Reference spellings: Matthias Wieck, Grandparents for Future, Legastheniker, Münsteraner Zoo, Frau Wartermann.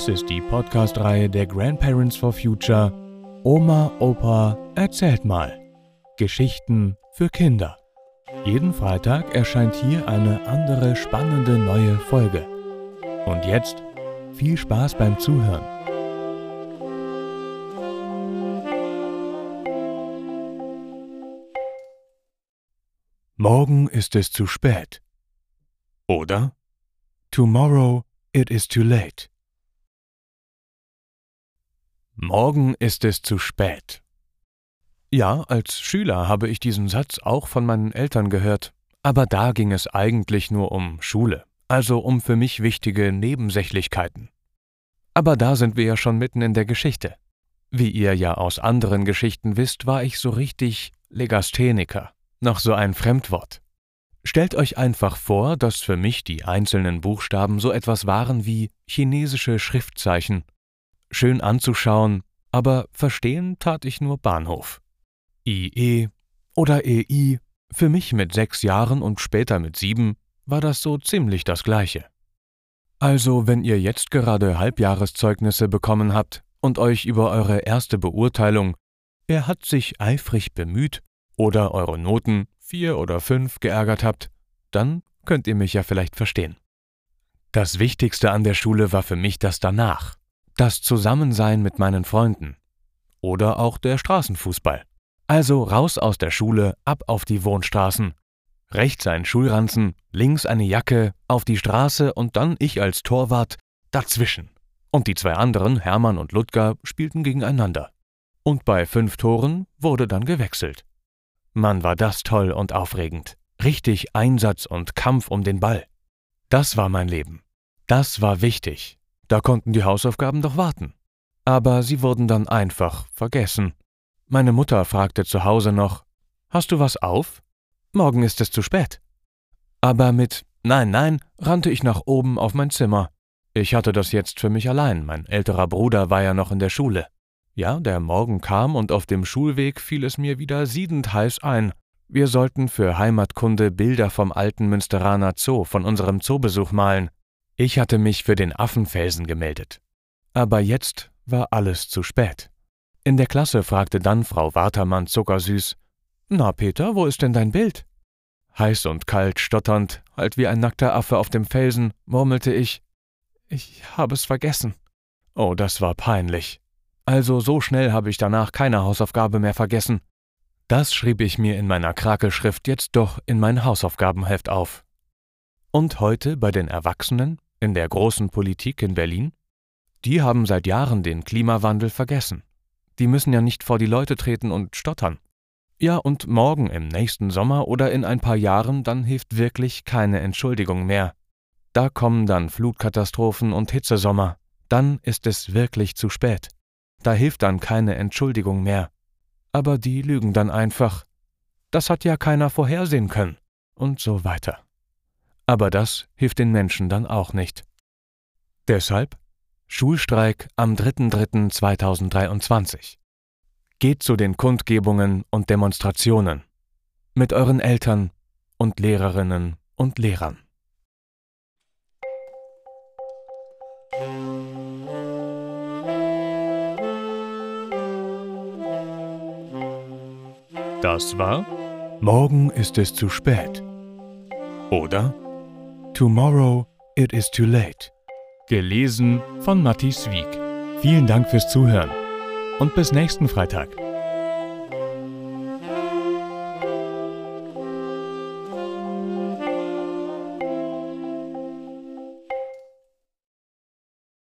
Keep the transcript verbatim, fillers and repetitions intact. Dies ist die Podcast-Reihe der Grandparents for Future. Oma, Opa, erzählt mal. Geschichten für Kinder. Jeden Freitag erscheint hier eine andere spannende neue Folge. Und jetzt viel Spaß beim Zuhören. Morgen ist es zu spät. Oder? Tomorrow it is too late. Morgen ist es zu spät. Ja, als Schüler habe ich diesen Satz auch von meinen Eltern gehört, aber da ging es eigentlich nur um Schule, also um für mich wichtige Nebensächlichkeiten. Aber da sind wir ja schon mitten in der Geschichte. Wie ihr ja aus anderen Geschichten wisst, war ich so richtig Legastheniker, noch so ein Fremdwort. Stellt euch einfach vor, dass für mich die einzelnen Buchstaben so etwas waren wie chinesische Schriftzeichen. Schön anzuschauen, aber verstehen tat ich nur Bahnhof. I E oder E I, für mich mit sechs Jahren und später mit sieben, war das so ziemlich das Gleiche. Also, wenn ihr jetzt gerade Halbjahreszeugnisse bekommen habt und euch über eure erste Beurteilung, wer hat sich eifrig bemüht, oder eure Noten vier oder fünf geärgert habt, dann könnt ihr mich ja vielleicht verstehen. Das Wichtigste an der Schule war für mich das danach, das Zusammensein mit meinen Freunden oder auch der Straßenfußball. Also raus aus der Schule, ab auf die Wohnstraßen. Rechts ein Schulranzen, links eine Jacke, auf die Straße und dann ich als Torwart dazwischen. Und die zwei anderen, Hermann und Ludger, spielten gegeneinander. Und bei fünf Toren wurde dann gewechselt. Mann, war das toll und aufregend. Richtig Einsatz und Kampf um den Ball. Das war mein Leben. Das war wichtig. Da konnten die Hausaufgaben doch warten. Aber sie wurden dann einfach vergessen. Meine Mutter fragte zu Hause noch, »Hast du was auf? Morgen ist es zu spät.« Aber mit »Nein, nein« rannte ich nach oben auf mein Zimmer. Ich hatte das jetzt für mich allein, mein älterer Bruder war ja noch in der Schule. Ja, der Morgen kam und auf dem Schulweg fiel es mir wieder siedend heiß ein. Wir sollten für Heimatkunde Bilder vom alten Münsteraner Zoo von unserem Zoobesuch malen. Ich hatte mich für den Affenfelsen gemeldet. Aber jetzt war alles zu spät. In der Klasse fragte dann Frau Wartermann zuckersüß, »Na Peter, wo ist denn dein Bild?« Heiß und kalt, stotternd, halt wie ein nackter Affe auf dem Felsen, murmelte ich, »Ich habe es vergessen.« Oh, das war peinlich. Also so schnell habe ich danach keine Hausaufgabe mehr vergessen. Das schrieb ich mir in meiner Krakelschrift jetzt doch in mein Hausaufgabenheft auf. Und heute bei den Erwachsenen, in der großen Politik in Berlin, die haben seit Jahren den Klimawandel vergessen. Die müssen ja nicht vor die Leute treten und stottern. Ja, und morgen im nächsten Sommer oder in ein paar Jahren, dann hilft wirklich keine Entschuldigung mehr. Da kommen dann Flutkatastrophen und Hitzesommer. Dann ist es wirklich zu spät. Da hilft dann keine Entschuldigung mehr. Aber die lügen dann einfach. Das hat ja keiner vorhersehen können. Und so weiter. Aber das hilft den Menschen dann auch nicht. Deshalb Schulstreik am dritter dritter zweitausenddreiundzwanzig. Geht zu den Kundgebungen und Demonstrationen. Mit euren Eltern und Lehrerinnen und Lehrern. Das war Morgen ist es zu spät. Oder Tomorrow it is too late. Gelesen von Matthias Wieck. Vielen Dank fürs Zuhören und bis nächsten Freitag.